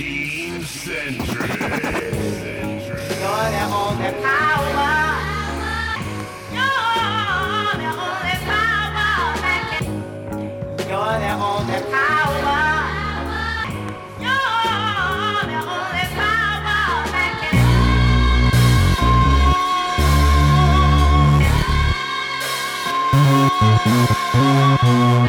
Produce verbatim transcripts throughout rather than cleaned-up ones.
Team Century. You're the only power. You're the only power that can. You're the only power. You're the only power that can.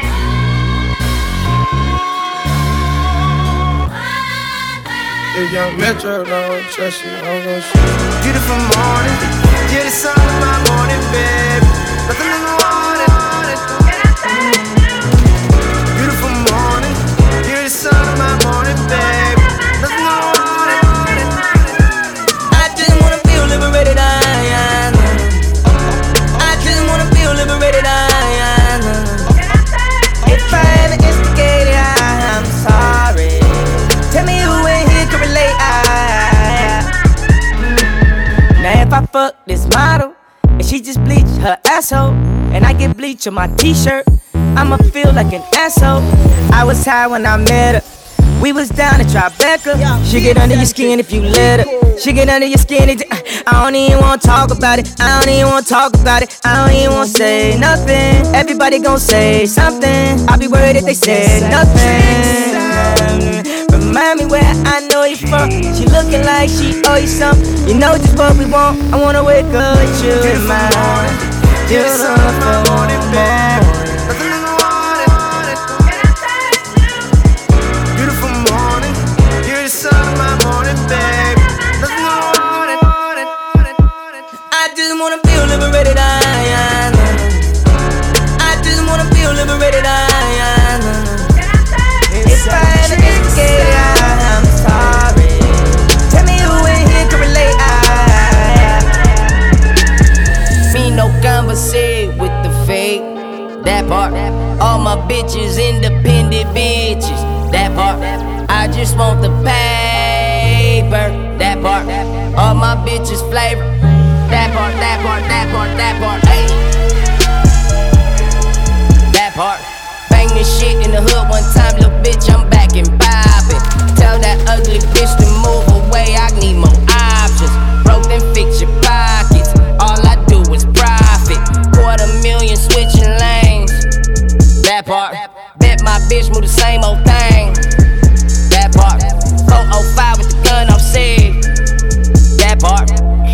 If young Metro don't trust you, I'm gonna shoot you. Beautiful morning, you're the sun of my morning, babe. Nothing in the water, can I touch you? Beautiful morning, you're the sun of my morning, babe. Nothing in the water. I just wanna feel liberated, I, I know. I just wanna feel liberated, I, I know. If I ever instigated, I, I'm sorry. Tell me who ain't here to relate, I, I. Now if I fuck this model and she just bleach her asshole, and I get bleach on my t-shirt, I'ma feel like an asshole. I was high when I met her, we was down at Tribeca. She get under your skin if you let her. She get under your skin, it, I don't even wanna talk about it. I don't even wanna talk about it. I don't even wanna say nothing. Everybody gon' say something. I be worried if they said nothing. Remind me where I know you from. She looking like she owe you something. You know just what we want. I wanna wake up with you in my morning. You're the sun of my morning, babe. Nothing in the water. Can I touch you? Beautiful morning. You're the sun of my morning, babe. Nothing in the water. I just wanna feel liberated, I, I know. I just wanna feel liberated, I, I know. If I ever escape, I'm sorry. Tell me who in here can relate, I. Me no conversate with the fake, that part. All my bitches independent bitches, that part. I just want the paper, that part. All my bitches flavor, that part, that part, that part, that part, ayy. That part. Bang this shit in the hood one time, little bitch, I'm back and bobbin'. Tell that ugly bitch to move away, I need more options. Broke them, fix your pockets, all I do is profit. Quarter million switching lanes, that part. Bet my bitch move the same old thing, that part. four oh five with the gun, I'm sick, that part.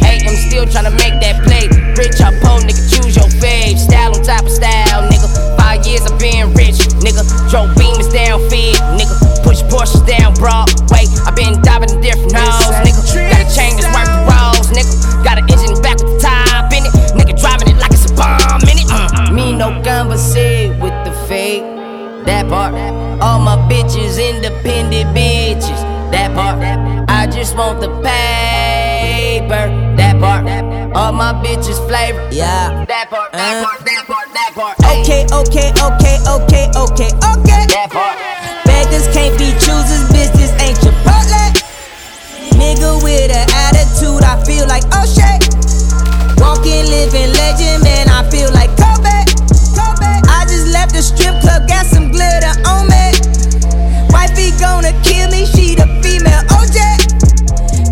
eight M still tryna make that play, rich or poor, nigga, choose your fave. Style on top of style, nigga. Five years I've been rich, nigga. Drove beamers down feed, nigga. Push Porsches down Broadway. I've been diving in different hoes, nigga. Got a chain that's worth the rolls, nigga. Got an engine back with the top in it, nigga. Driving it like it's a bomb in it. Uh, me no conversate with the fake, that part. All my bitches independent bitches, that part. I just want the paper, that part. All my bitches flavor, yeah. That part, that part, that part, that part. Okay, okay, okay, okay, okay, okay. That part. Beggars can't be choosers, bitch, this ain't your Chipotle. Nigga with an attitude, I feel like O'Shea. Walking, living legend, man, I feel like Kobe. Kobe. I just left the strip club, got some glitter on me. Wifey gonna kill me, she the female O J.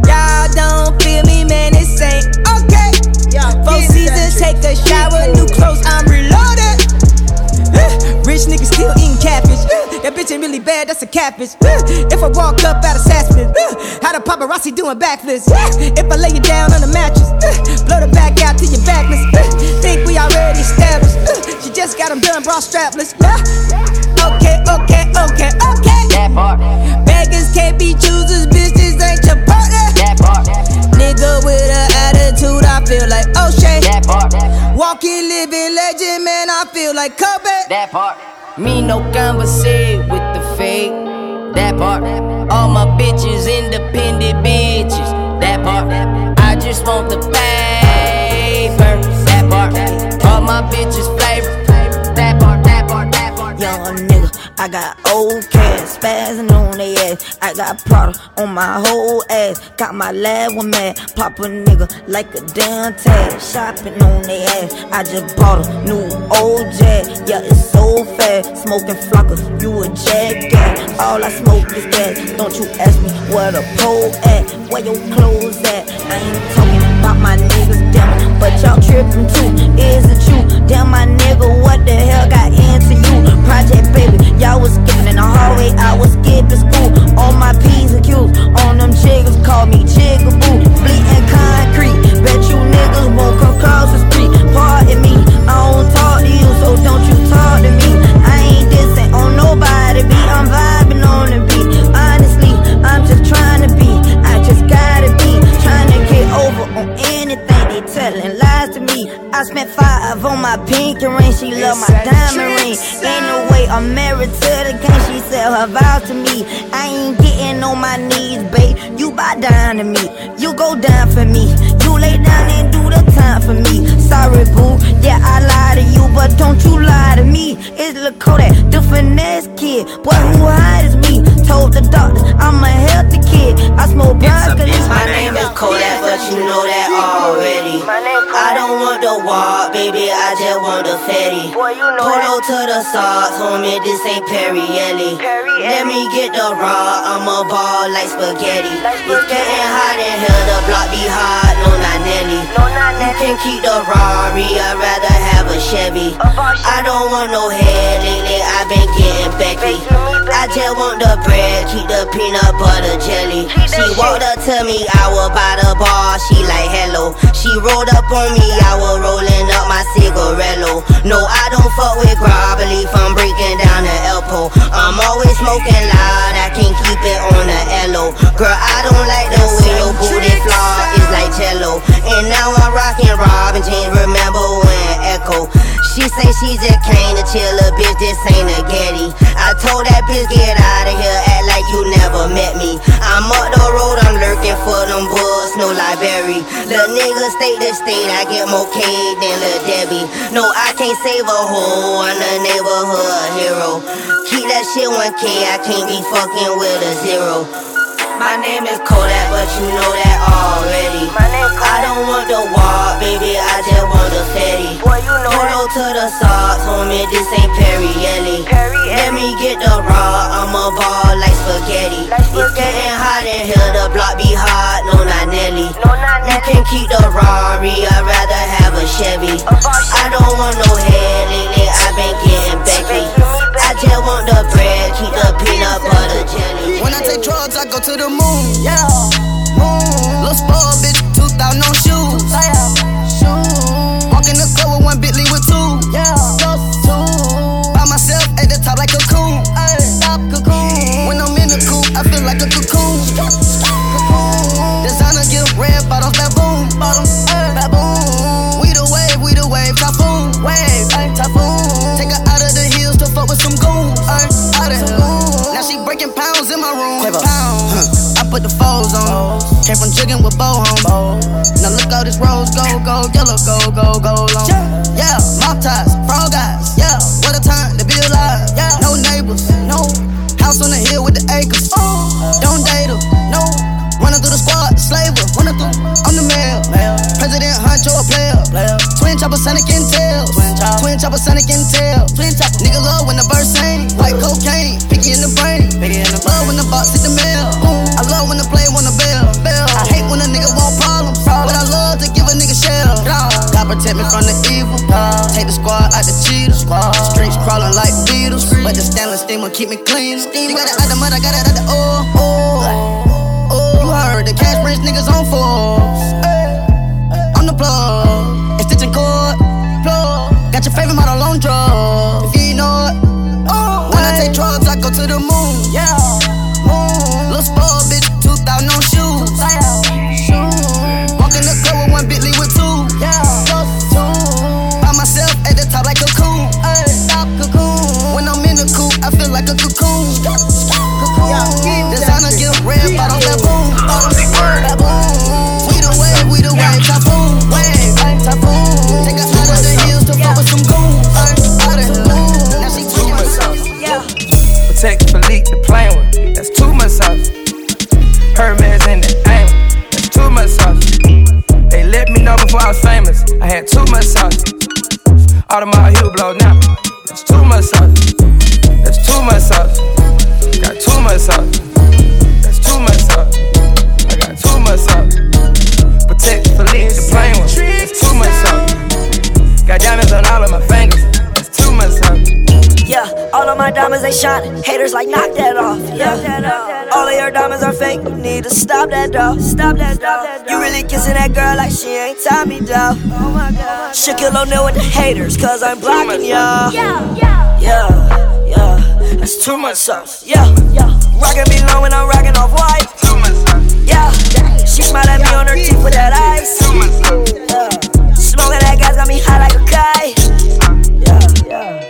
Y'all don't feel me, man, this ain't okay. Four seasons, take a shower, new clothes, I'm reloaded. Rich niggas still eating catfish. That bitch ain't really bad, that's a catfish. If I walk up out of Sasquatch, how the paparazzi doing backflips? If I lay you down on the mattress, blow the back out to your backless. Think we already established. She just got them done, bra strapless. Okay, okay, okay, okay. That part. Beggars can't be choosers, bitches ain't your partner. That part. Nigga with an attitude, I feel like O'Shea. That part. Walking, living legend, man, I feel like Kobe. That part. Me no conversate with the fake. That part. All my bitches independent bitches. That part. I just want the paper. That part. All my bitches flavor. That part. That part. That part. Young nigga, I got old cats spazzing on they ass. ass. I got Prada on my whole ass. Got my lad one mad. Pop a nigga like a damn tag. Shopping on they ass. I just bought a new old Jag. Yeah, it's so fast. Smoking flockers, you a jackass. All I smoke is gas. Don't you ask me where the pole at. Where your clothes at. I ain't talking about my niggas, damn. But y'all tripping too. Is it you? Damn, my nigga, what the hell got into you? Project Baby, y'all was skipping in the hallway. I was skipping school. All my P's and Q's on them chiggers. Call me Chickaboo. Bleeding concrete. Bet you niggas won't come across the street. Pardon me, I don't talk to you, so don't you talk to me. I ain't dissing on nobody beat. I'm vibing on the beat. Honestly, I'm just trying to be. I just gotta be. Trying to get over on anything. They telling lies to me. I spent five on my pink ring. She love my diamond ring. Ain't no way I'm married to the game. She said her vows to me. I ain't getting on my knees, babe. You buy down to me. You go down for me. You lay down and do the time for me. Sorry, boo. Yeah, I lied to you, but don't you lie to me. It's Lakota, the finesse kid. Boy, who hide is me? Told the doctor I'm a healthy kid. I smoke broccoli. My name is Kodak, but you know that already. I don't want the wall, baby, I just want the fatty. Boy, you know Polo to the socks, homie, this ain't Perrielli. Let me get the raw, I'm a ball like spaghetti. It's getting hot in here, the block be hot, no not Nelly. You can keep the Rari, I'd rather have a Chevy. I don't want no head lately, I've been getting Becky. I just want the bread, keep the peanut butter jelly. She walked up to me, I was by the bar, she like hello. She rolled up on me, I was rolling up my cigarello. No, I don't fuck with grovelly, I'm breaking down the Elpo. I'm always smoking loud, I can't keep it on the L O. Girl, I don't like the way your booty flaw is like jello. And now I'm rocking Robin James, remember when Echo. She say she just came to chill, a bitch, this ain't a Getty. I told that bitch, get out of here, act like you never met me. I'm up the road, I'm lurking for them books, no library. Lil' niggas stay the state, I get more cake than Lil' Debbie. No, I can't save a hoe, I'm a neighborhood hero. Keep that shit one K, I can't be fucking with a zero. My name is Kodak, but you know that already. I don't want the wall, baby, I just want the fatty. Polo to the socks, homie, this ain't Perrielli. Let me get the raw, I'm a ball like spaghetti. It's getting hot in here, the block be hot, no not Nelly. You can keep the Rari, I'd rather have a Chevy. I don't want no head lately, I've been getting Becky. I just want the bread, keep the peanut butter jelly. When I take drugs, I go to the moon, yeah, moon. Little spoiled bitch, tooth out, no shoes, shoes. Walk in the club with one Bentley with two, yeah, two. Myself at the top like a cocoon. Ay, stop cocoon. When I'm in the coop, I feel like a cocoon. Cocoon. Designer get red bottles, baboon. Bottles, baboon. We the wave, we the wave, typhoon. Wave, ay, typhoon. Take her out of the hills to fuck with some goons. Ay, out of goons. Now she breaking pounds in my room. Pounds. I put the foes on. Came from jigging with bow home. Now look all this rose gold, gold, yellow, gold, gold, gold on. Yeah, mop ties, frog eyes. Yeah, what a time to be alive. Yeah, no neighbors, no house on the hill with the acres. Don't date her, no. Running through the squad, slaver. Running through, I'm the mayor. President Huncho a player. Twin chopper, Sonic and Tails. Twin chopper, Sonic and Tails. Nigga love when the verse ain't white cocaine, picky in the brain. Love when the box hit the mail. I love when the play wanna bail. I hate when a nigga want problems, but I love to give a nigga shell. God protect me from the evil. Take the squad out the cheaters. Streets crawling like beetles, but the stainless steamer keep me clean. You got it out the mud, I got it out the oil. Oh. You heard the cash rich niggas on fours. I'm the plug, it's stitching cord. Plug, got your favorite model on drugs. If you know it, oh, when I take drugs, I go to the moon. Yeah, moon. Little spoiled bitch, tooth out, no shoes. Shoes. Walk in the club with one Bentley with two. Yeah, two. By myself at the top like a cocoon. Ay, stop cocoon. When I'm in the coop, I feel like a cocoon. Cocoon. Designer Hermes in the aim. That's too much sauce. They let me know before I was famous. I had too much sauce. Audemars Hublot now. That's too much sauce. That's too much sauce. Got too much sauce. That's too much sauce. I got too much sauce. Protect, police, the plain one. That's too much sauce. Got diamonds on all of my fingers. That's too much sauce. Yeah, all of my diamonds they shining. Haters like knock that off. Yeah, knock that off. All of your diamonds are fake. You need to stop that though. Stop that though. You really kissing that girl like she ain't Tommy though. Oh my God. Shaquille O'Neal with the haters, cause I'm blocking y'all. Yeah, yeah, yeah, yeah. That's too much sauce. Yeah, yeah. Rockin' me low when I'm rockin' off white. Too much sauce. Yeah, she smiled at me on her teeth with that ice. Too much sauce. Yeah, smoking that gas got me high like a kite. Yeah, yeah.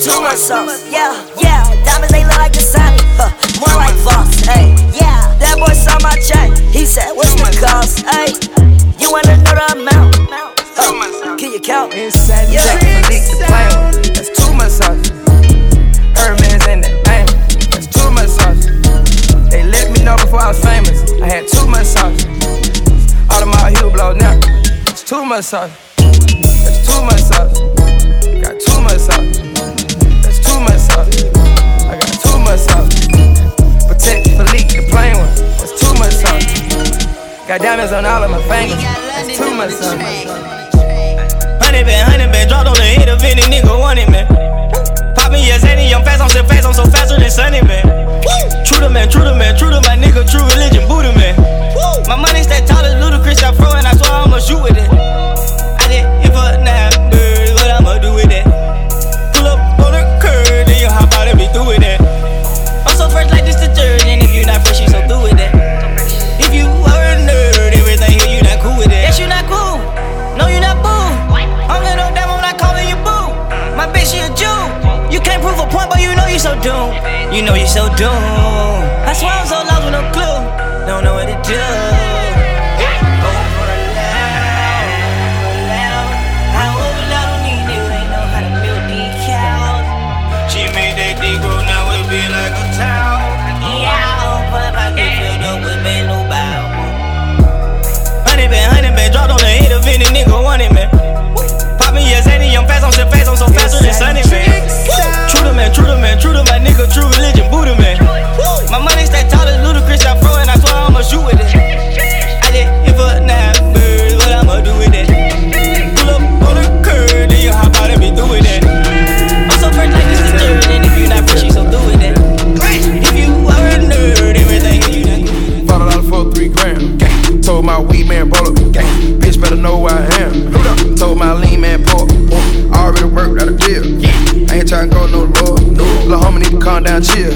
Too much sauce, yeah, yeah. Diamonds they look like Dasani, huh, more like Voss, ayy. Yeah, that boy saw my chain, he said, what's the cost, ayy? You wanna know the amount, huh, can you count? Inside the jack, Malik the player, that's too much sauce. Hermes in the name, that's too much sauce. They let me know before I was famous, I had too much sauce. Audemars Hublot now, that's too much sauce. That's too much sauce. Got too much sauce. That's too much sauce. I got too much sauce. Protect, Philippe, the plain one. That's too much sauce. Got diamonds on all of my fingers. That's too much sauce. Honey bad, honey bad, dropped on the head of any nigga wanted, man. Pop me as any, I'm fast, I'm so fast, I'm so faster than Sunny, man. True to man, true to man, true to my nigga, true religion, Buddha, man. My money's that tall as Ludacris, I throw and I swear I'ma shoot with it. I did it for nine birds, what I'ma do with it? Pull up on the curb, then you hop out and be through with that. I'm so fresh like this the third, and if you not fresh, you so through with that. If you are a nerd, everything here, you not cool with it. Yes, you not cool, no, you not boo. I'm little damn, I'm not calling you boo. My bitch, she a Jew. You can't prove a point, but you know you so doomed. You know you so doomed. I swear I'm so lost with no clue. Don't know what to do. Dropped on the head of any nigga wanted, man. Pop me as any, I'm fast, I'm so fast, I'm so faster than Sunny, man. True to man, true to man, true to my nigga, true religion, Buddha, man. My money's that tall as Ludacris, I throw and I swear I'ma shoot with it. I did it for nine birds, what I'ma do with it? Pull up on the curb, then you hop out and be through with it. I'm so fresh like this is third, and if you not fresh, you so through with it. If you are a nerd, everything you done. Bought a lot for three grand. Told my weed man, roll up, gang. Bitch better know where I am. Told my lean man, pork. I already worked out a deal. I ain't tryna go no road. Lil' homie need to calm down, chill.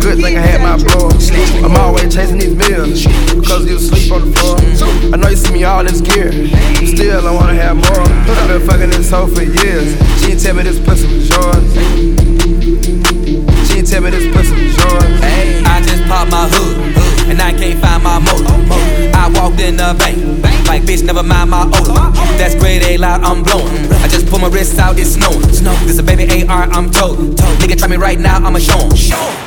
Good thing I had my blow. I'm always chasing these bills, because you sleep on the floor. I know you see me all in gear. Still, I wanna have more. I've been fucking this hoe for years. She ain't tell me this pussy was yours. She ain't tell me this pussy was yours. Hey, I just popped my hood. And I can't find my motor. I walked in the bank, like bitch, never mind my odor. That's grade A loud, I'm blowing. I just pull my wrists out, it's snowing. This a baby A R, I'm told. Nigga try me right now, I'ma show 'em.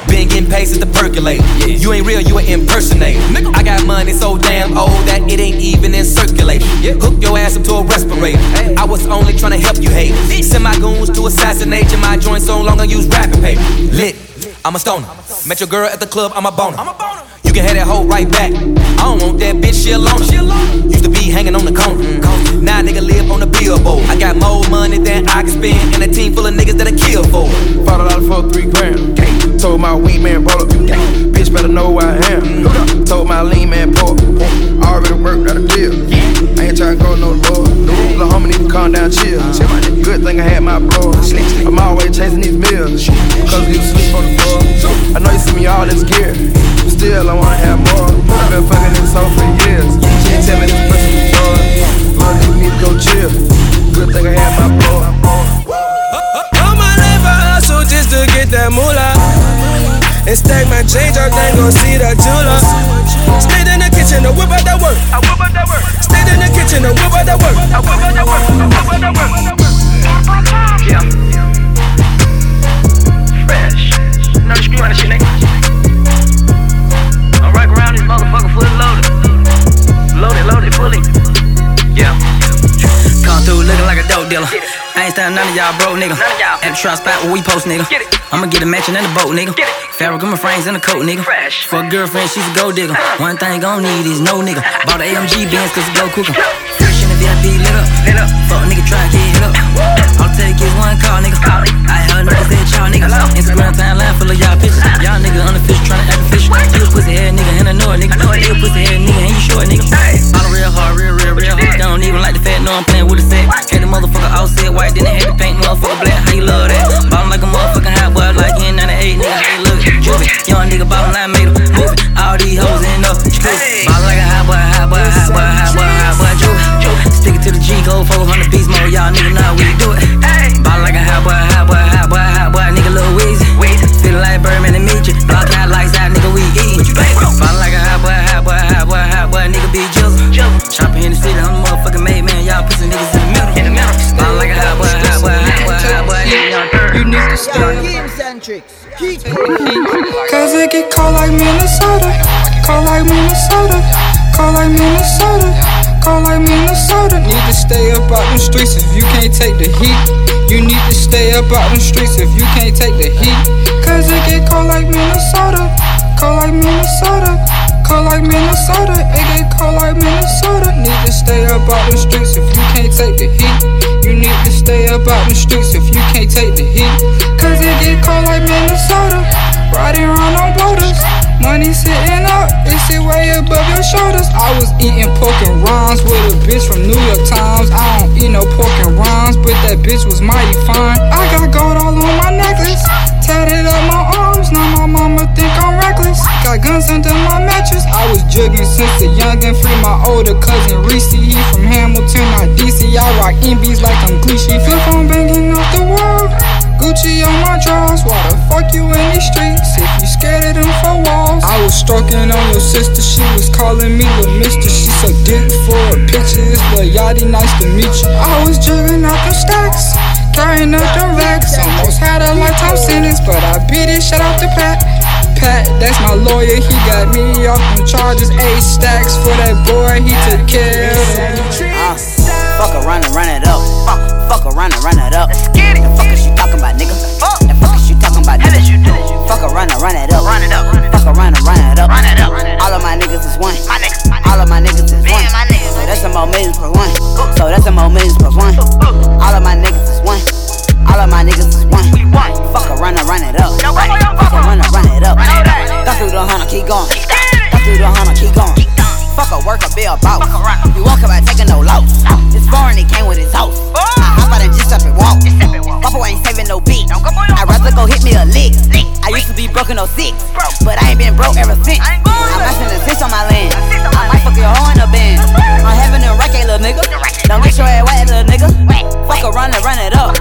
Been getting paid since the percolator. You ain't real, you an impersonator. I got money so damn old that it ain't even in circulation. Hook your ass up to a respirator. I was only trying to help you hate. Send my goons to assassinate you. My joints so long I use wrapping paper. Lit, I'm a stoner. Met your girl at the club, I'm a boner. You can have that hoe right back. I don't want that bitch, she alone. Used to be hanging on the corner. Now nigga live on the billboard. I got more money than I can spend, and a team full of niggas that I kill for. Fought a lot for three grand. Told my weed man, roll up. Bitch better know where I am. Told my lean man, pork. I already worked out a deal. I ain't tryna go no road. Lil' homie need to calm down, chill. Good thing I had my bro. I'm always chasing these meals, cause you sleep on the floor. I know you see me all this gear. Still, I wanna have more. I've been fucking this hoe for years. She tell me this pussy is yours. Lord, you need to go chill. Good thing I had my bro. All my life I hustle just to get that moolah. And stack my change, I ain't gon' see the jeweler. Stayed in the kitchen to whip out that work. I whip out that work. Stayed in the kitchen to whip out that work. I whip out that work. I whip out that work. Yeah. Fresh. No, you be running shit, nigga. dope dealer. I ain't stand none of y'all broke, nigga. At the trap spot where we post, nigga. I'ma get a mansion and a boat, nigga. Fabric on my frames and a coat, nigga. For a girlfriend, she's a gold digger. One thing gon' need is no nigga. Bought an A M G Benz cause it go cooking. Fresh in the V I P lit up, lit up. Fuck nigga, try to get hit up. All take is one call, nigga. I heard no said y'all niggas. Instagram timeline full of y'all pictures. Y'all nigga unofficial tryna act official. You a pussy head nigga and I know it, nigga. You a pussy head nigga and you short, nigga. All the real hard, real, real, real hard. Don't even like the fact, no I'm playing with a set. Had the motherfucker all set white, then they had to paint motherfucker black. How you love that? Ballin' like a motherfucking hot boy, like in ninety-eight, nigga. Hey, look, driven. Young nigga ballin' like made him move it. All these hoes in up, ballin' like a hot boy, hot boy, hot boy, hot boy, hot boy, driven. Stick it to the G code, four hundred piece mode, y'all nigga know how we do it. Ballin' like a hot boy, hot boy, hot boy, hot boy, nigga Lil Weezy. Feelin' like Birdman and Meech. Block out lights out, nigga we eatin'. Ballin' like a hot boy, hot boy, hot boy, hot boy, nigga be jizzle. Shopping in the city, I'm a motherfucking made man, y'all pussy niggas in the middle. Ballin' like a hot boy, hot boy, hot boy, hot boy, nigga. You need to stop. Cause it get cold like Minnesota. Cold like Minnesota. Cold like Minnesota. Cold like Minnesota. Need to stay up out them streets if you can't take the heat. You need to stay up out them streets if you can't take the heat. Cause it get cold like Minnesota. Cold like Minnesota. Cold like Minnesota. It get cold like Minnesota. Need to stay up out them streets if you can't take the heat. You need to stay up out the streets if you can't take the heat. Cause it get cold like Minnesota. Riding around on boulders. Money sitting up, it's it way above your shoulders. I was eating pork and rinds with a bitch from New York Times. I don't eat no pork and rinds, but that bitch was mighty fine. I got gold all on my necklace, tatted up my arms. Now my mama think I'm reckless. Got guns under my mattress. I was jugging since the youngin'. Free my older cousin Reese. He from Hamilton, not D C. I rock M Bs like I'm Gucci. Flip phone banging off the wall. Gucci on my drawers. Why the fuck you in these streets if you scared of them four walls? I was stalking on your sister. She was calling me with mister. She so dick for a picture. It's Lil Yachty, nice to meet you. I was jugging out the stacks. Carrying up the racks. Almost had a lifetime sentence, but I beat it. Shout out to Pat. Pat, that's my lawyer. He got me off them charges. Eight stacks for that boy. He took care of them. Uh, fuck around and run it up. Fuck, fuck around and run it up. Let's get it. The fuck is you talking about, nigga? Fuck. The fuck is you talking about, nigga? How did you do it? Fuck around and run it up. Run it up. Fuck around and run it up. Run it up. All of my niggas is one. My niggas. All of my niggas is one. So that's some more millions plus one. So that's some more millions plus one. All of my niggas is one. All of my niggas is one. Fuck around and run it up. Fuck around and run it up. Got through the Honda, keep going. Got through the Honda, keep going. Fuck a worker, be a boss. You walk about taking no loss. This foreign, it came with his house. I hop out and just up and walk. Papa ain't saving no beat. I'd rather go hit me a lick. I used to be broke in no six, but I ain't been broke ever since. I'm watching the six on my land. I might fuck your hoe in a band. I'm having a racket, little nigga. Don't get your ass wet, little nigga. Fuck around and run it up.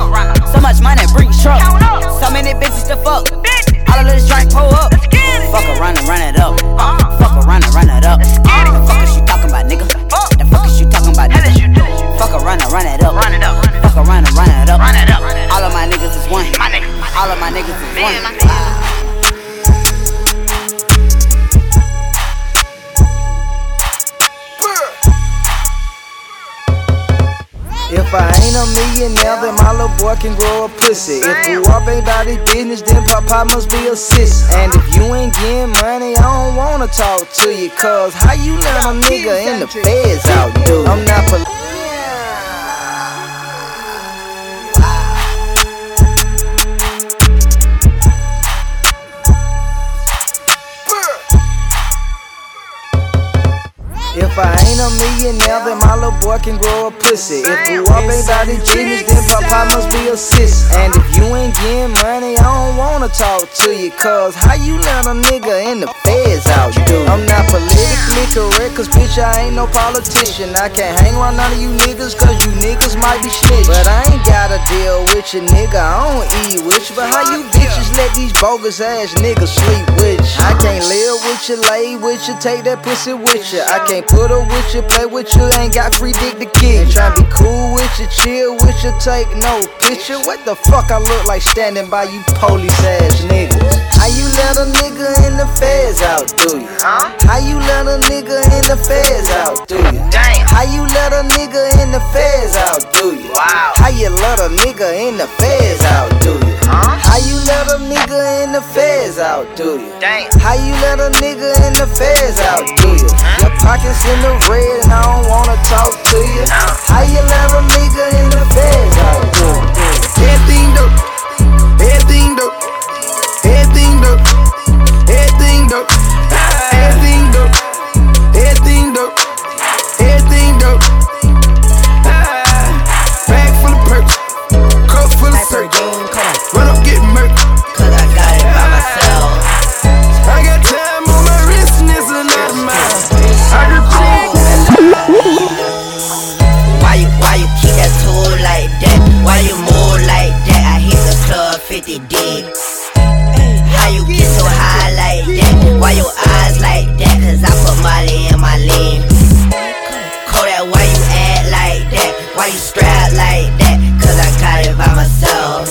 So much money, bring truck. So many bitches to fuck. All of this drink, pull up. Fuck around and run it up. Fuck around and run it up. The fuck is you talking about, nigga? The fuck is you talking about, nigga? Fuck around and run it up. Run it up. Fuck around and run it up. Run it up. All of my niggas is one. My niggas. All of my niggas is one. If I ain't a millionaire, then my little boy can grow a pussy. If you up ain't about his business, then Papa must be a sis. And if you ain't getting money, I don't wanna talk to you. Cause how you let a nigga in the feds out, dude? I'm not for. If I ain't a millionaire, then my little boy can grow a pussy. If you up ain't about his business, then Papa must be a sis. And if you ain't getting money, I don't wanna talk to you. Cause how you let a nigga in the feds out, dude? I'm not politically correct, cause bitch, I ain't no politician. I can't hang around none of you niggas, cause you niggas might be snitch. But I ain't gotta deal with you, nigga, I don't eat with you. But how you bitches let these bogus ass niggas sleep with you? I can't live with you, lay with you, take that pussy with you. I can't put her with you, play with you, ain't got free dick to kick. Try to be cool with you, chill with you, take no picture. What the fuck I look like standing by you police ass niggas? How you let a nigga in the feds out, do you? How you let a nigga in the feds out, do you? How you let a nigga in the feds out, do you? Wow. How you let a nigga in the feds out, do you? Huh? How you let a nigga in the feds out, do you? Damn. How you let a nigga in the feds out, do you? Huh? Your pockets in the red and I don't wanna talk to you. No. How you let a nigga in the feds out, do you? Everything dope, everything dope, everything dope, everything dope, everything dope, everything dope, everything dope. Bag full of perks, coat full of search. Run up, get murked, cause I got it by myself. I got time on my wrist and it's another mile. I repeat. Why you, why you keep that tool like that? Why you move like that? I hit the club fifty deep. How you get so high like that? Why your eyes like that? Cause I put Molly in my lean. Kodak, why you act like that? Why you strapped like that? Cause I got it by myself.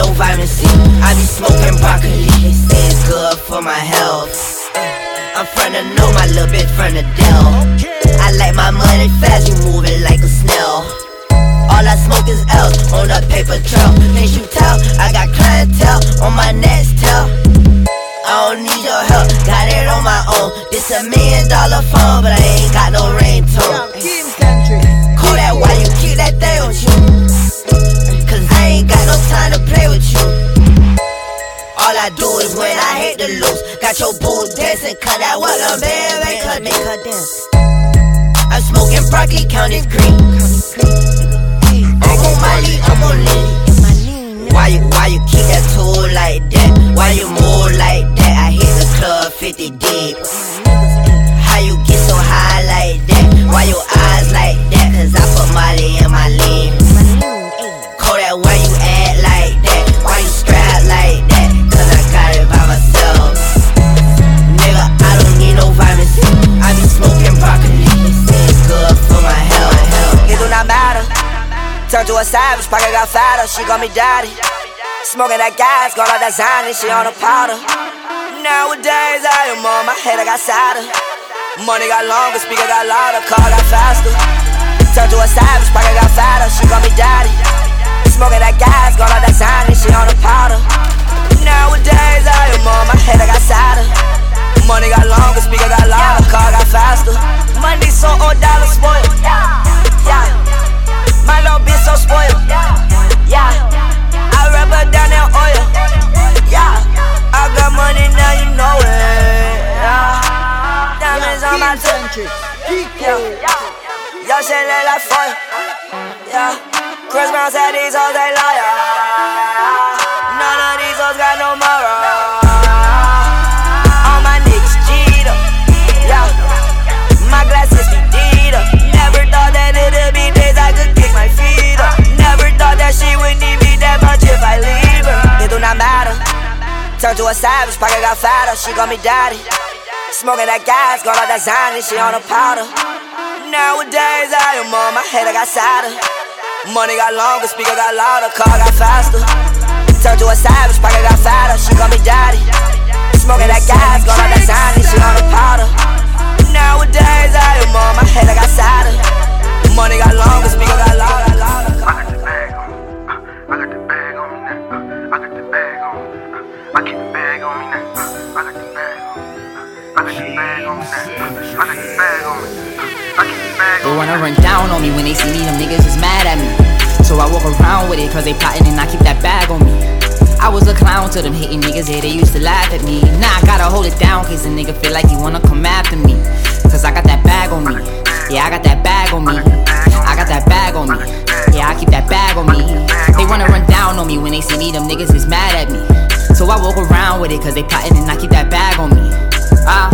No vitamin C, I be smoking broccoli. They say it's good for my health. I'm from the know, my little bitch from the Dell. I like my money fast, you moving like a snail. All I smoke is L on a paper trail. Can't you tell? I got clientele on my next tail. I don't need your help, got it on my own. This a million dollar phone, but I ain't got no ringtone. Call that why you keep that thing on you. Cause I ain't got no time to play with you. All I do is when I hit the loose. Got your booze dancing, cut out what a man make her make her dance. I'm smoking broccoli, count is green. I'm on Molly, I'm on Lily. Why you, why you keep that tool like that? Why you move like that? I hit the club fifty deep. How you get so high like that? Why your eyes like that? Cause I put Molly in my lean. Why you act like that? Why you strapped like that? Cause I got it by myself. Nigga, I don't need no vitamin C. I be smoking broccoli. It's good for my health. It do not matter. Turn to a savage, pocket got fatter. She call me daddy. Smoking that gas, girl like that Zany. She on a powder. Nowadays, I am on my head, I got sadder. Money got longer, speaker got louder, car got faster. Turn to a savage, pocket got fatter. She call me daddy. Smoking that gas, girl like that Zany, she on a powder. Nowadays, I am on my head, I got sadder. Money got longer, speaker got louder, car got faster. Money so old, dollars spoiled. Yeah, my little bitch so spoiled. Yeah, I rub her down that oil. Yeah, I got money now, you know it. Yeah, diamonds on my tongue. Yeah, y'all shit lit like fire. Yeah. Chris Brown said these hoes they liar. None of these hoes got no moral. All my niggas G'd up, yeah. My glasses be D'd up. Never thought that it'd be days I could kick my feet up. Never thought that she would need me that much if I leave her. It do not matter. Turn to a savage, pocket got fatter. She call me daddy. Smoking that gas, girl like that Zany. She on a powder. Nowadays I am on my head, I got sadder. Money got longer, speaker got louder, car got faster. Turn to a savage, pocket got fatter. She call me daddy. Smoking that gas, girl like that Zany. She on a powder. Nowadays I am on my head, I got sadder. Money got longer, speaker got louder, louder. I got the bag on. I got the bag on me now. I got the bag on. I keep the bag on me now. I got the bag on. I got the bag on me now. I got the bag on me. They wanna run down on me. When they see me, them niggas is mad at me. So I walk around with it, cause they plotting and I keep that bag on me. I was a clown to them hating niggas, yeah, they used to laugh at me. Now I gotta hold it down, cause a nigga feel like he wanna come after me. Cause I got that bag on me. Yeah, I got that bag on me. I got that bag on me. Yeah, I keep that bag on me. They wanna run down on me. When they see me, them niggas is mad at me. So I walk around with it, cause they plotting and I keep that bag on me. Ah.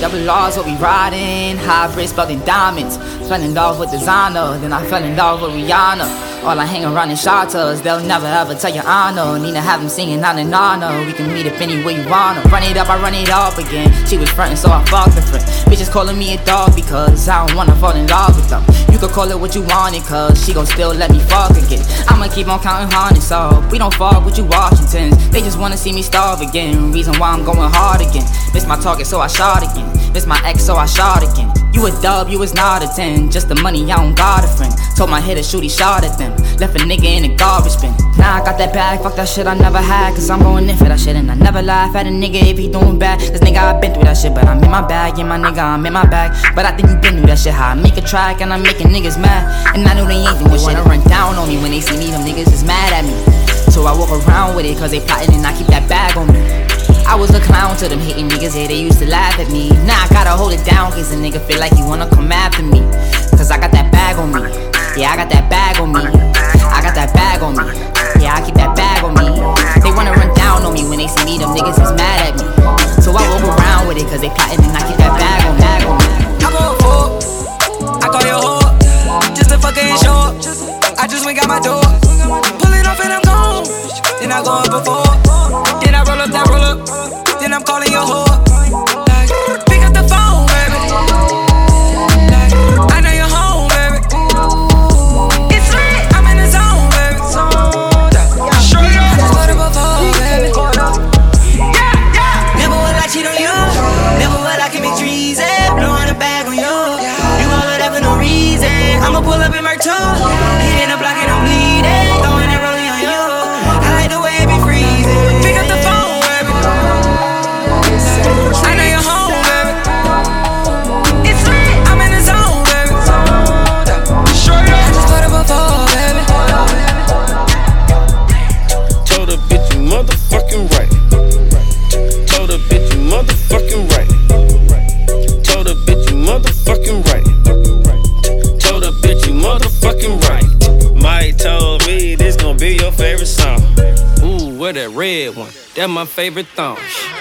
Double R's what we riding, high wrist, belting diamonds. Fell in love with designer, then I fell in love with Rihanna. All I hang around in Shatos, they'll never ever tell you I know. Need to have them singing on and on. We can meet up anywhere you wanna. Run it up, I run it up again. She was frontin', so I fucked the friend. Bitches calling me a dog because I don't wanna fall in love with them. You could call it what you wanted, cause she gon' still let me fuck again. I'ma keep on counting hundreds, so we don't fuck with you Washingtons. They just wanna see me starve again. Reason why I'm going hard again. Miss my target, so I shot again. Miss my ex, so I shot again. You a dub, you was not a ten. Just the money, I don't got a friend. Told my head to shoot, he shot at them. Left a nigga in the garbage bin. Now I got that bag, fuck that shit I never had. Cause I'm going in for that shit and I never laugh at a nigga if he doing bad. This nigga, I been through that shit, but I'm in my bag. Yeah, my nigga, I'm in my bag. But I think you been through that shit, how I make a track and I'm making niggas mad. And I know they ain't doing shit. They wanna run down on me when they see me, them niggas is mad at me. So I walk around with it cause they plotting and I keep that bag on me. I was a clown to them hating niggas, yeah, they used to laugh at me. Now I gotta hold it down, cause a nigga feel like he wanna come after me. Cause I got that bag on me, yeah, I got that bag on me. I got that bag on me, yeah, I keep that bag on me. They wanna run down on me when they see me, them niggas is mad at me. So I walk around with it, cause they plotting and I keep that bag on me. I'm a fool, I call you a whore. Just a fucking short, I just went out my door. Pull it off and I'm gone, then I go up before. Then I roll up that roll up, then I'm calling your whore. Like, pick up the phone, baby. Like, I know you're home, baby. It's lit, I'm in the zone, baby. Sure, I just thought it before, baby. Yeah, yeah. Never will I cheat on you. Never will I commit treason. Blowing a bag on you. You all of that for no reason. I'ma pull up in my two. Hitting the block and I'm bleeding. Throwing that rolling on you. I like the way it be freezing. Pick up the phone. I know you're home, baby. It's lit, I'm in the zone, baby. I just thought it before, baby. Told a bitch you motherfucking right. Told a bitch you motherfucking right. Told a bitch you motherfucking right. Told a bitch you motherfucking right. Mike told me this gon' be your favorite song. Ooh, where that red one? That my favorite thong.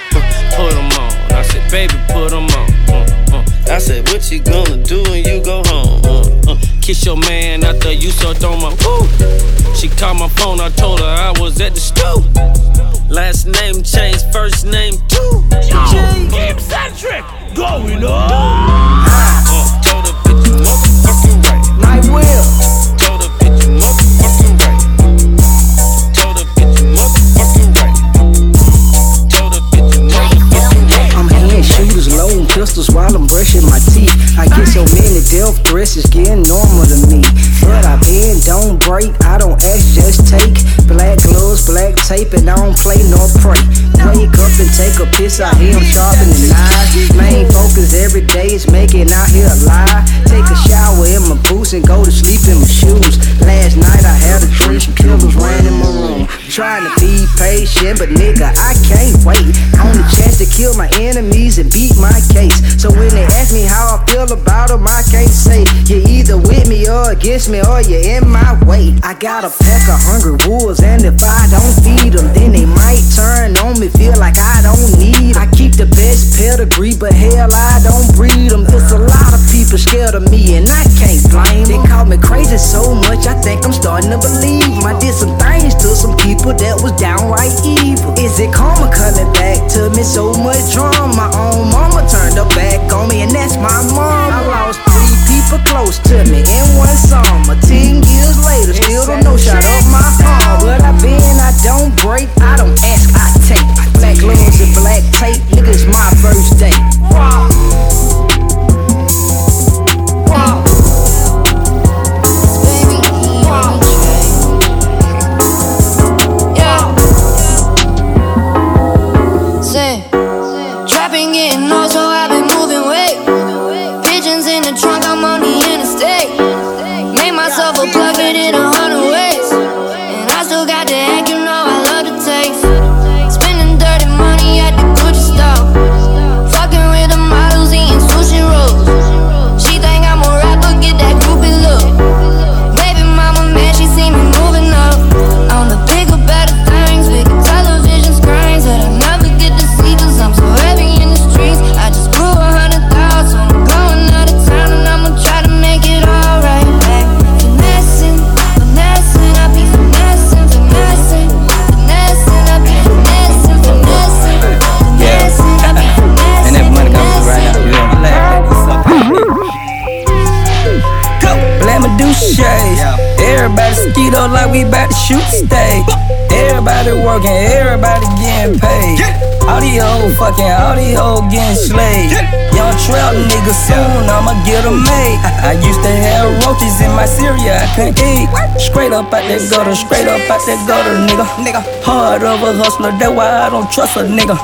Put them on, I said, baby, put them on. Uh, uh. I said, what you gonna do when you go home? Uh, uh. Kiss your man after you so throw my ooh. She called my phone, I told her I was at the stoop. Last name changed, first name too. Yo, game centric, going on. Uh, told her, bitch, you motherfucking right. I will. Told her, bitch, you motherfucking right. Shooters low on pistols while I'm brushing my teeth. I get so many death threats, it's getting normal to me. But I bend, don't break, I don't ask, just take. Black gloves, black tape, and I don't play nor pray. Wake up and take a piss, I hear them sharpening knives. Main focus every day is making out here a lie. Take a shower in my boots and go to sleep in my shoes. Last night I had a dream, some killers ran in my room. Trying to be patient, but nigga, I can't wait. Only chance to kill my enemies and beat my case. So when they ask me how I feel about them, I can't say you're either with me or against me or you're in my way. I got a pack of hungry wolves, and if I don't feed them, then they might turn on me, feel like I don't need them. I keep the best pedigree, but hell, I don't breed them. There's a lot of people scared of me, and I can't blame them. They call me crazy so much, I think I'm starting to believe them. I did some things to some people that was downright evil. Is it karma coming back to me? So much drama. My own mama turned her back on me, and that's my mom. I lost three people close to me in one summer. Ten years later, still don't know. Shot up my arm. But I bend, I don't break, I don't ask, I take. Black gloves and black tape, niggas my first date. Wow. Wow. Trapping, getting old, so I've been moving weight. Pigeons in the trunk, I'm on the interstate. Made myself a plug, it in a hundred ways. And I still got the heck, you know I love the taste. Spending dirty money at the Gucci store. feet up like we bout to shoot today. Everybody working, everybody getting paid. All these hoes fucking, all these hoes getting slayed. Young trout nigga, soon I'ma get them made. I used to have roaches in my cereal, I couldn't eat. Straight up out that gutter, straight up out that gutter, nigga. Hard of a hustler, that's why I don't trust a nigga.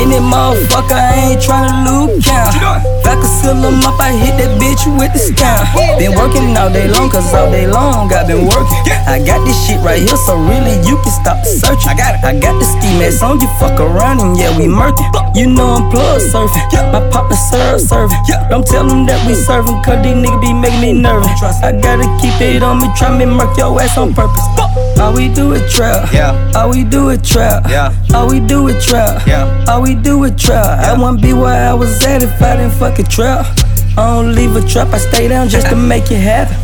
Any motherfucker, I ain't tryna lose count. If I could seal them up, I hit that bitch with the scout. Been working all day long, cause all day long I've been working. I got this shit right here, so really you can stop the searching. I got it. I got the ski mask on, you fuck around and yeah, we murkin'. You know I'm plug surfing, my papa serve serving. Don't tell them that we serving, cause these niggas be making me nervous. I gotta keep it on me, try me murk your ass on purpose. All we do is trap, yeah. All we do is trap, yeah. All we do is trap, yeah. All we do is trap. Yeah. I wouldn't be where I was at if I didn't fucking trap. I don't leave a trap, I stay down just to make it happen.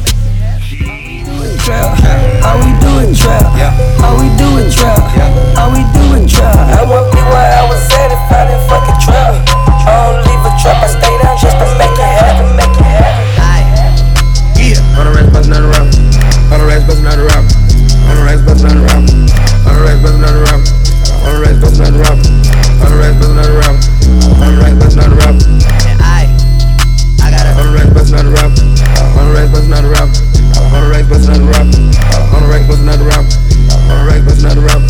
Trap, all we do is trap, yeah. All we do is trap, yeah. All we do is trap. I wouldn't be where I was at if I didn't fucking trap. I don't leave a trap, I stay down just to make it happen, make it happen. Yeah, on the rest, bustin' on the rock. On the rest, bustin' on the rock. On the racks, bustin' on the rock. On the racks, bustin' on the rock. On the racks, bustin' on the rock. On the racks, bustin' on the rock. On the racks, bustin' on the rock. And I, I got it. On the racks, bustin' on the rock. On the racks, bustin' on the rock. On the racks, bustin' on the rock. On the racks, bustin' on the rock.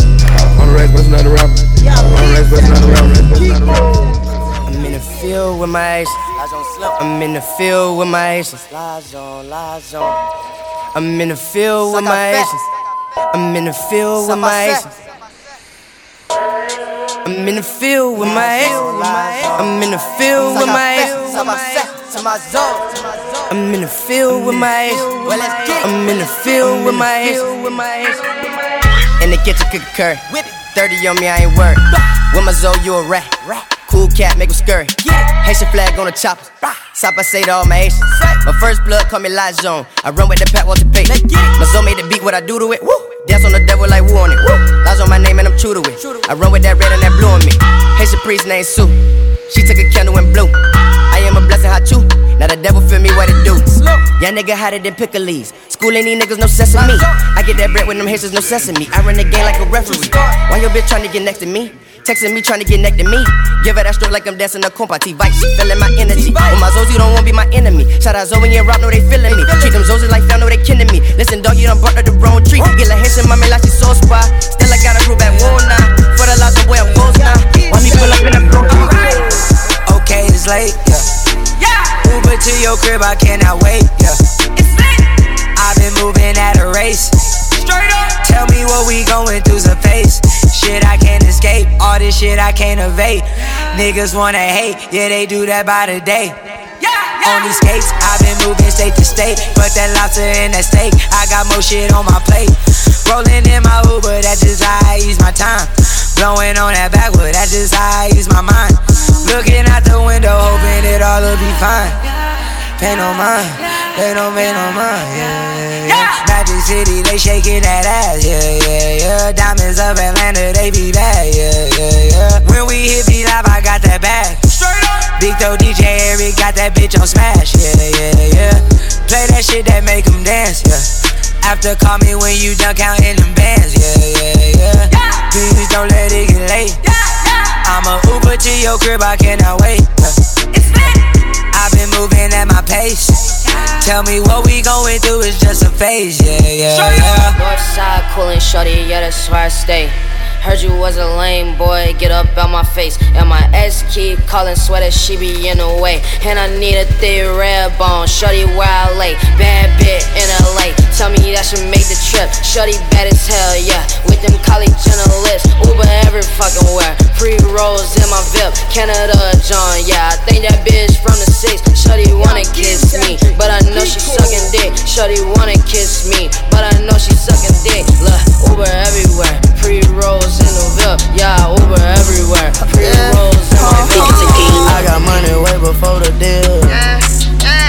On the racks, bustin' on the rock. On the racks, bustin' on the rock. On the racks, bustin' on the rock. I'm in the field with my aces. I'm in the field with my aces. Lies on, lies on. I'm in the field with my aces. I'm in the field with my aces. I'm in the field with my aces. I'm in the field with my aces. I'm in the field with my aces. I'm in the field with my aces. In the kitchen cook a curry. thirty on me, I ain't worried. With my Zoe, you a rat. Cool cat, make him scurry. Haitian flag on the chopper. Stop, I say to all my Haitians. My first blood, call me Lajone. I run with the pack, watch the pay. My soul made the beat, what I do to it. Woo. Dance on the devil like woo on it. Lajone my name and I'm true to it. I run with that red and that blue on me. Haitian priest named Sue. She took a candle and blew. I am a blessing, how true. Now the devil feel me, what it do. Y'all nigga hotter than pickle leaves. School ain't these niggas, no sesame. I get that bread with them Haitians, no sesame. I run the game like a referee. Why your bitch tryna get next to me? Texting me, trying to get neck to me. Give her that stroke like I'm dancing a compati. Vice, she feeling my energy. When my Zoes, you don't want to be my enemy. Shout out Zoe and Rob, know they feeling me. Treat them Zoes like found, know they kidding me. Listen, dog, you done brought up the wrong tree. Get like Haitian mommy like she so spot. Still, I got a group at one now. For the love, the way I rose now. Why me pull up in the broke? Okay, it's late, yeah. Yeah. Uber to your crib, I cannot wait, yeah. It's late. I've been moving at a race. Straight up. Tell me what we going through's a face. Shit I can't escape, all this shit I can't evade. Niggas wanna hate, yeah they do that by the day. Yeah, yeah. On these skates, I've been moving state to state. Put that lobster in that steak, I got more shit on my plate. Rolling in my Uber, that's just how I use my time. Blowing on that backwood, that's just how I use my mind. Looking out the window, hoping it all'll be fine. Pain on mine, pain on, pain on mine, yeah, yeah, yeah. Magic City, they shaking that ass, yeah, yeah, yeah. Diamonds of Atlanta, they be bad, yeah, yeah, yeah. When we hit B Live, I got that bag. Straight up. Big Toe D J Eric got that bitch on smash, yeah, yeah, yeah. Play that shit that make them dance, yeah. After call me when you done counting them bands, yeah, yeah, yeah, yeah. Please don't let it get late, yeah, yeah. I'ma Uber to your crib, I cannot wait, yeah. It's late. I've been moving at my pace. Tell me what we going through is just a phase, yeah, yeah, yeah. Northside coolin' shorty, yeah, that's where I stay. Heard you was a lame boy, get up out my face. And my ex keep calling, swear that she be in the way. And I need a thick red bone, shorty where I lay. Bad bitch in L A, tell me that should make the trip. Shorty bad as hell, yeah, with them college journalists. Uber every fucking where, pre-rolls in my V I P. Canada, John, yeah, I think that bitch from the six. Shorty wanna kiss me, but I know she sucking dick. Shorty wanna kiss me, but I know she sucking dick. Look, Uber everywhere, pre-rolls in the V I P, yeah, Uber everywhere. Pre-rolls in my V I P. I got money way before the deal.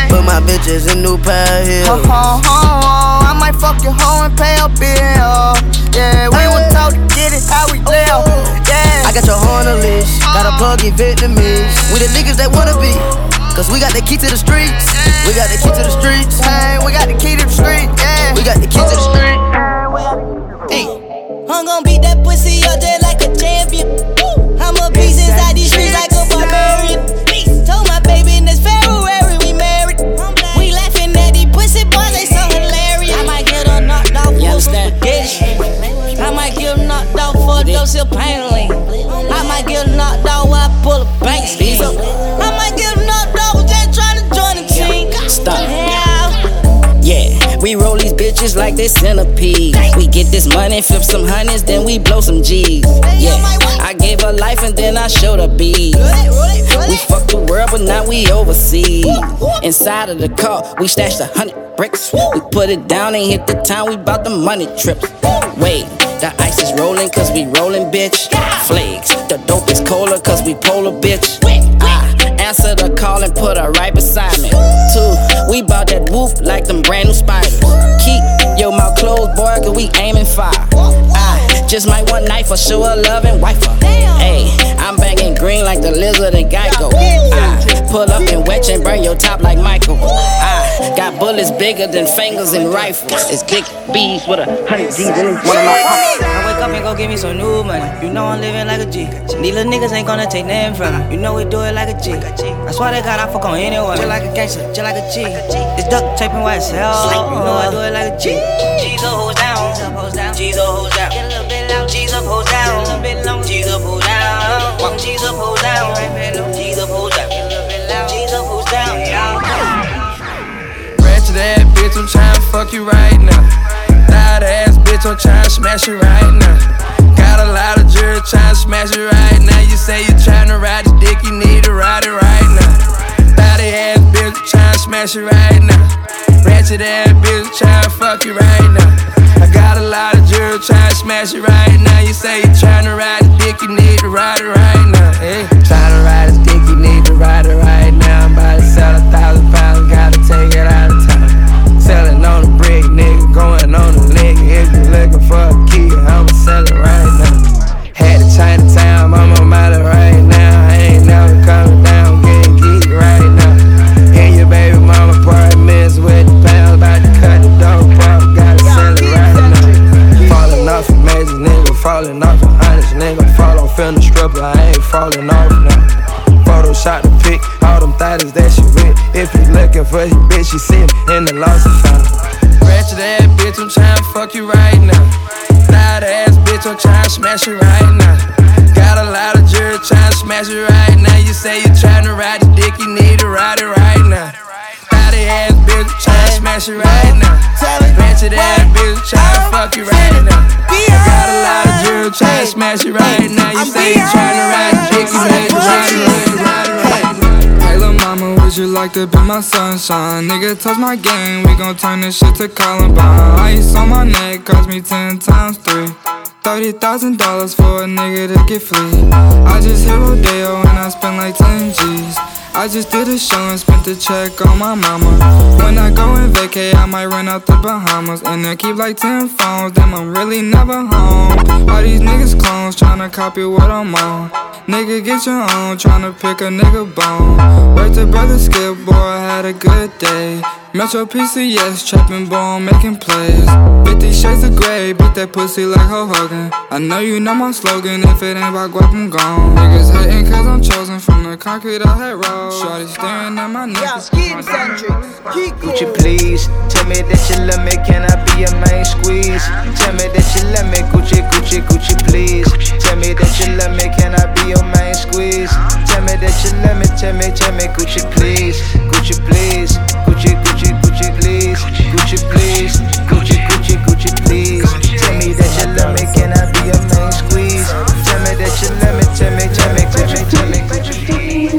Put my bitches in New Pad Hill. Oh, oh, oh, I might fuck your hoe and pay a bill. Yeah, we were taught to get it how we live. Yeah, I got your hoe on the list. Got a plug-in Vietnamese. We the niggas that wanna be. Cause we got the key to the streets. We got the key to the streets. Hey, we got the key to the street. Yeah, we got the key to the street. I'm gon' beat that pussy up just like a champion. I'm a beast inside these streets like a barbarian. Told my baby in this February we married. We laughing at these pussy boys, they so hilarious. I might get her knocked off for spaghetti. I might get her knocked off for a dose of pain. I might get her knocked off while I pull a bank speed. I might get her knocked off just trying to join the team. Stop. We roll these bitches like they centipede. We get this money, flip some hundreds, then we blow some G's. Yeah, I gave her life and then I showed her bees. We fucked the world, but now we overseas. Inside of the car, we stashed a hundred bricks. We put it down and hit the town, we bout the money trips. Wait, the ice is rolling cause we rolling, bitch. Flakes, the dope is cola cause we polar, bitch. Answer the call and put her right beside me. Two, we bout that woof like them brand new spiders. Keep your mouth closed, boy, cause we aimin' fire. I just might one night for sure, love and wife her. Ayy, I'm banging green like the lizard and Geico. I pull up and wet and burn your top like Michael. I got bullets bigger than fingers and rifles. It's big bees with a hundred G's in one of my pockets. I wake up and go give me some new money. You know I'm living like a G. These little niggas ain't gonna take nothing from me. You know we do it like a G. I swear to God, I fuck on anyone. Just like a gangster, just like a G. It's duct taping white as hell. You know I do it like a G. G's up, hoes down. G's up, hoes down. G's up, hoes down. G's up, hoes down. G's up, hoes down. G's up, hoes down. G's up, hoes down. Ratchet ass bitch, I'm tryna fuck you right now. Loud ass bitch, I'm tryna smash you right now. Got a lot of jury tryna smash you right now. You say you tryna ride this dick, you need to ride it right now. Thotty ass bitch tryna smash you right now. Ratchet ass bitch tryna fuck you right now. I got a lot of jury tryna smash you right now. You say you tryna ride this dick, you need to ride it right now. Hey. Tryna ride this dick, you need to ride it right now. I'm about to sell a thousand pounds, gotta take it out of town. Selling on the brick, nigga, going on the lick. If you looking for a key, I'ma sell it right. Chinatown, I'm on my right now. I ain't never coming down, getting geek right now. In your baby mama apartments with the pounds, about to cut the dope up, gotta sell it right now. Falling off amazing nigga, falling off an honest nigga. Fall off in the stripper, I ain't falling off now. Photoshop the pic, all them thotties that she with. If you looking for your bitch, you see me in the lost and found. Ratchet ass bitch, I'm tryna fuck you right now. Loud ass bitch, I'm tryna smash you right now. Got a lot of jury tryna smash you right now. You say you tryna ride the dick, you need to ride it right now. Thotty ass bitch, tryna smash you right now. Ratchet ass bitch, tryna fuck you right now. Got a lot of jury tryna smash you right now. You say you tryna ride the dick, you need to ride it right now. Mama, would you like to be my sunshine? Nigga, touch my game, we gon' turn this shit to Columbine. Ice on my neck, cost me ten times three. Thirty thousand dollars for a nigga to get free. I just hit Rodeo and I spent like ten G's. I just did a show and spent the check on my mama. When I go and vacay, I might run out the Bahamas. And I keep like ten phones, damn, I'm really never home. All these niggas clones, tryna copy what I'm on. Nigga, get your own, tryna pick a nigga bone. Worked the brother Skip, boy, I had a good day. Metro P C S, trapping, boy, I'm making plays. fifty shades of gray, beat that pussy like Hulk Hogan. I know you know my slogan, if it ain't about guap, I'm gone. Niggas hatin' cause I'm chosen from the concrete I had rolled. Shorty staring at my niggas. Would you please tell me that you love me? Can I be your main squeeze? Tell me that you love me, Gucci, Gucci, Gucci, please. Tell me that you love me, can I be your main squeeze? Tell me that you love me, tell me, tell me, Gucci, please. Gucci, please. Gucci, Gucci, Gucci, please. Gucci, please. Gucci, Gucci, Gucci, please. Tell me that you love me, can I be your main squeeze? Tell me that you love me, tell me, tell me, tell me, tell me, Gucci, please.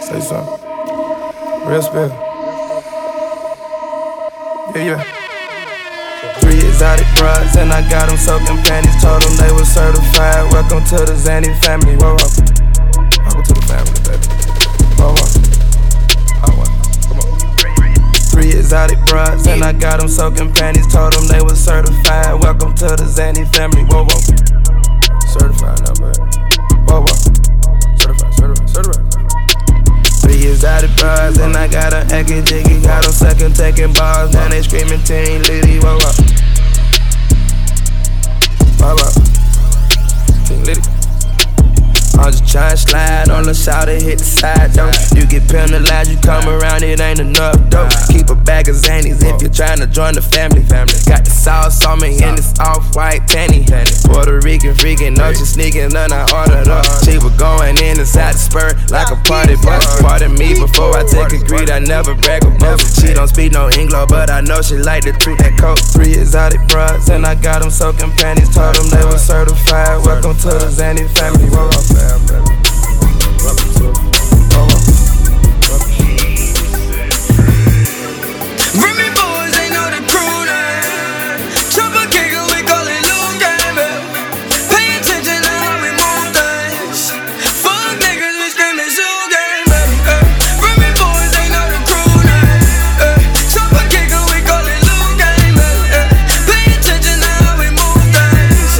Say something. Real spill. Yeah, yeah. Three exotic broads and I got them soaking panties. Told them they was certified. Welcome to the Zanny family. Whoa, whoa. Welcome to the family, baby. Whoa, whoa. Hot one. Come on. Three exotic broads and I got them soaking panties. Told them they was certified. Welcome to the Zanny family. Whoa, whoa. Certified, no man. Whoa, whoa. Certified, certified, certified. Three exotic surprised. And I got them acting jiggy, got them sucking, taking balls. Now they screaming team Liddy, whoa, whoa. Whoa, whoa. King Liddy. I'm just tryna slide on the side and hit the side, though. You get penalized, you come around, it ain't enough, though. Keep a bag of Zannies if you're tryna join the family. Got the sauce on me in this off-white panty. Puerto Rican freaking up, just sneaking none I ordered up. She was going in inside the spur like a party bus. Pardon me before I take a greed, I never brag about. She don't speak no English, but I know she like to treat that coat. Three exotic bras, and I got them soaking panties. Told them they were certified, welcome to the Zanny family. Whoa. Remy boys, they know the crooner. Trouble kicker, we call it long time. Pay attention to how we move things. Fuck niggas, we screaming zoo game. Remy boys, they know the crooner. Trouble kicker, we call it long time. Pay attention to how we move things.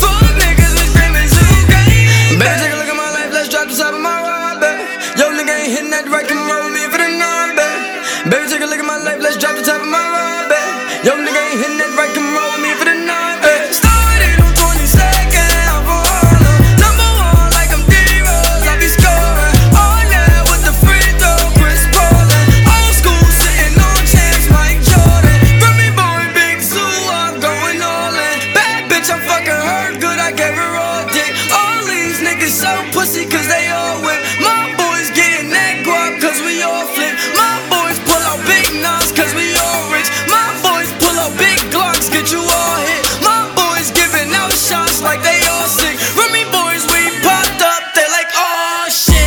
Fuck niggas, we screaming zoo game. Better take a look at my life, let's drop the top of my ride, baby. Yo, nigga ain't hitting that right, come roll me for the nine, baby. Baby, take a look at my life, let's drop the top of my ride, baby. Young nigga ain't hitting that right, come roll with me for the night, baby. Started on twenty-second, I'm ballin'. Number one, like I'm D-Rose, I be scoring. All that with the free throw, Chris Paulin. Old school, sitting on champs, Mike Jordan. Remy boy, big zoo, I'm going all in. Bad bitch, I'm fucking her good, I gave her all dick. All these niggas so pussy, cause they all whip. My boys getting that guap, cause we all flip. My boys pull out big knobs, cause we all rich. My boys pull out big Glocks, get you all hit. My boys giving out shots like they all sick. Remy boys, we popped up, they like, oh shit.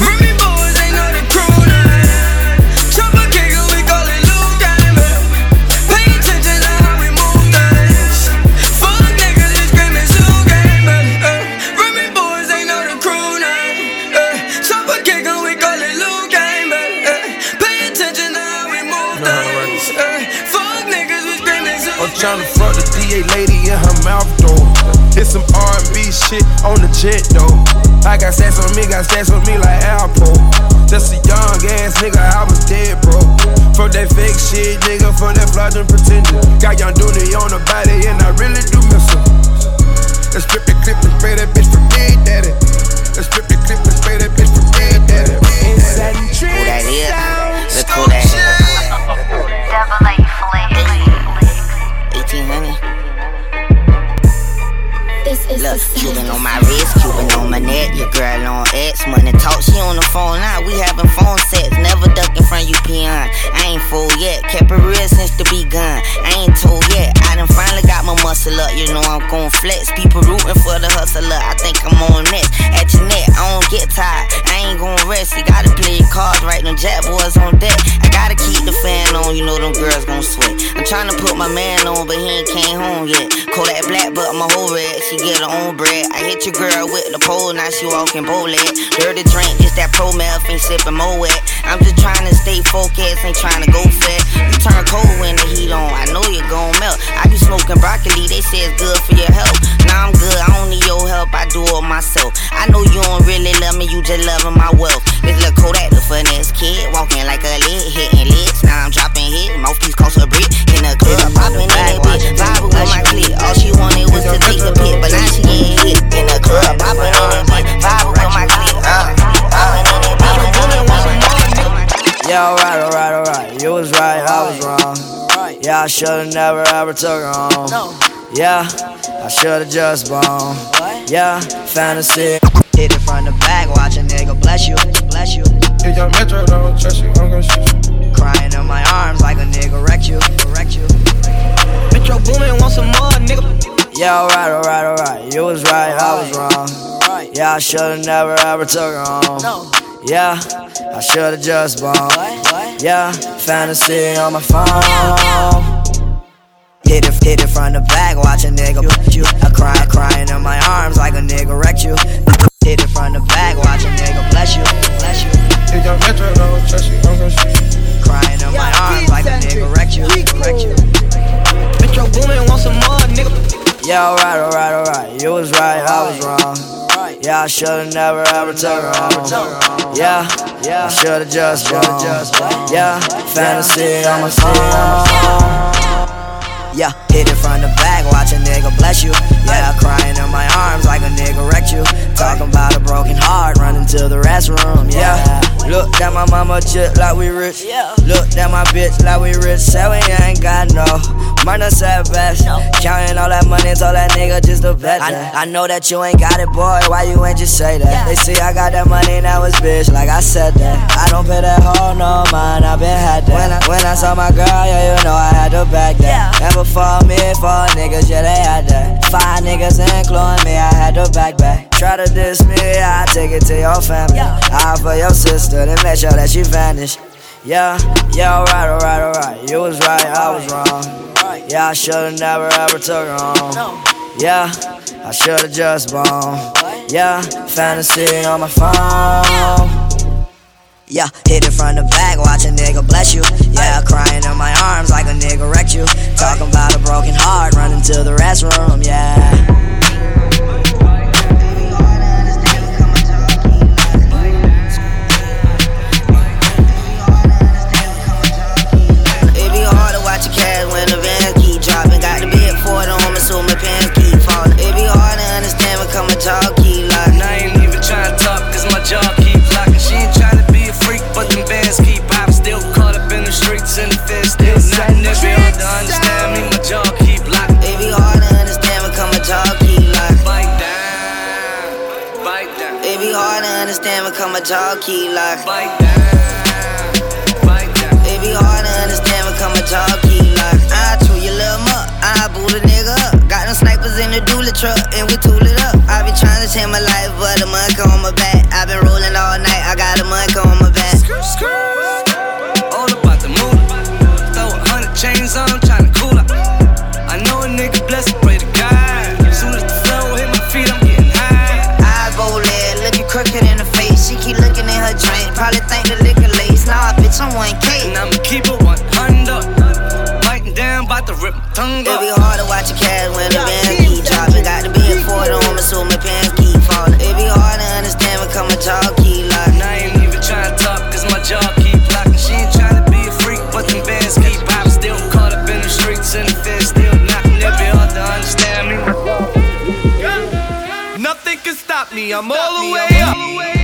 Remy boys, they know the crooner. Trouble kicker, we call it Lou Game. Pay attention to how we move things. Fuck niggas, they screaming Zoo Game. Remy boys, they know the crooner. Trouble kicker, we call it Lou Game. Pay attention to how we move things. Fuck niggas, we screaming Zoo Game. I'm tryna fuck the D A lady in her mouth, though. It's some R and B shit on the jet, though. I got stats on me, got stats on me like Alpo. Just a young ass nigga, I was dead, bro. From that fake shit, nigga, from that fraudulent pretender. Got young Dooney on the body, and I really do miss her. Let's strip the clip and spray that bitch for Big Daddy. Let's strip the clip and spray that bitch for Big Daddy. Inside and tricks down. Look who that is. Double A flex. eighteen hundred. Look, Cuban on my wrist, Cuban on my neck, your girl on X. Money talk, she on the phone line, we having phone sex. Never ducking from you, peon. I ain't fool yet, kept it real since the begun. I ain't told yet, I done finally got my muscle up. You know I'm gon' flex, people rooting for the hustler. I think I'm on next, at your neck, I don't get tired. I ain't gon' rest, you gotta play your cards right, them jack boys on deck. I gotta keep the fan on, you know them girls gon' sweat. I'm tryna put my man on, but he ain't came home yet. Kodak black, but my whole red, she get her own bread. I hit your girl with the pole, now she walking bowleg. Dirty drink, it's that pro meth, ain't sipping mo wet. I'm just trying to stay focused, ain't trying to go fat. You turn cold when the heat on, I know you're gon' melt. I be smoking broccoli, they say it's good for your health. Now I'm good, I don't need your help, I do it myself. I know you don't really love me, you just loving my wealth. This little Kodak, the finesse kid, walking like a lid, hitting lids. Now I'm dropping hit, mouthpiece cost a brick. In the club, popping in that bitch, vibing with my clique. All she wanted was to take a pit, but now she getting hit. In the club, popping in that bitch, vibing with my clique. Uh, popping in that bitch, vibing with my clique. Yeah, alright, alright, alright. You was right, I was wrong. Yeah, I should've never ever took her home. Yeah, I should've just boned. Yeah, fantasy. Hit it from the back, watch a nigga bless you, bless you. If your metro don't trust you, I'm gon' shoot you. Crying in my arms like a nigga wrecked you, wrecked you. Metro boomin', want some more, nigga. Yeah, alright, alright, alright. You was right, I was wrong. Yeah, I should've never ever took her home. Yeah, I should've just bombed. Yeah, fantasy on my phone. Hit it, hit it from the back, watch a nigga you. I cry, crying in my arms like a nigga wrecked you. Hit it from the back, watch a nigga bless you, bless you. If your metro don't trust you, I'm gon' shoot you. Crying in my arms like a nigga wrecked you, wrecked you. Metro boomin', want some more, nigga. Yeah, alright, alright, alright. You was right, I was wrong. Yeah, I should've never ever took her home. Yeah. yeah. I should've just won, yeah. Fantasy on my phone, yeah. Hit it from the back, watch a nigga bless you. Yeah, crying in my arms like a nigga wrecked you. Talking about a broken heart, running to the restroom, yeah. Look at my mama chick like we rich. Look at my bitch like we rich. Said we ain't got no minor setbacks. Counting all that money, told that nigga just a bet. I, I know that you ain't got it, boy. Why you ain't just say that? They see I got that money, now it's bitch. Like I said that, I don't pay that hoe no mind. I been had that. When I, when I saw my girl, yeah, you know I had to back that. And before me, four niggas, yeah, they had that. Five niggas including me, I had to back back. Try to diss me, I take it to your family. I for your sister, then make sure that she vanished. Yeah, yeah, alright, alright, alright. You was right, I was wrong. Yeah, I should've never ever took her home. Yeah, I should've just bombed. Yeah, fantasy on my phone. Yeah, hit it from the back, watch a nigga bless you. Yeah, crying in my arms like a nigga wrecked you. Talking about a broken heart, running to the restroom, yeah. Come a talk, keep locked. Bite down, bite down. It be hard to understand, but come a talk, keep locked. I chew your little muck, I boot a nigga up. Got them snipers in the dually truck, and we tool it up. I be trying to change my life, but a monk on my back. I been rolling all night, I got a monk on my back. Screw, screw. All about the moon. Throw a hundred chains on, tryna cool up. I know a nigga blessed, pray to God. Soon as the flow hit my feet, I'm getting high. Eyeball it, look you crooked in the face. She keep looking in her drink, probably think the liquor lace. Nah, bitch, I'm one K. And I'ma keep it one hundred. Biting down, bout to rip my tongue up. It be hard to watch a cat when the band keep dropping. Got to be a four on, so my pants keep falling. It be hard to understand when come a talk, keep locking. I ain't even tryna talk, cause my jaw keep locking. She ain't tryna be a freak, but them bands keep popping. Still caught up in the streets and the fence still knocking. It be hard to understand me. Nothing can stop me, I'm all the way up.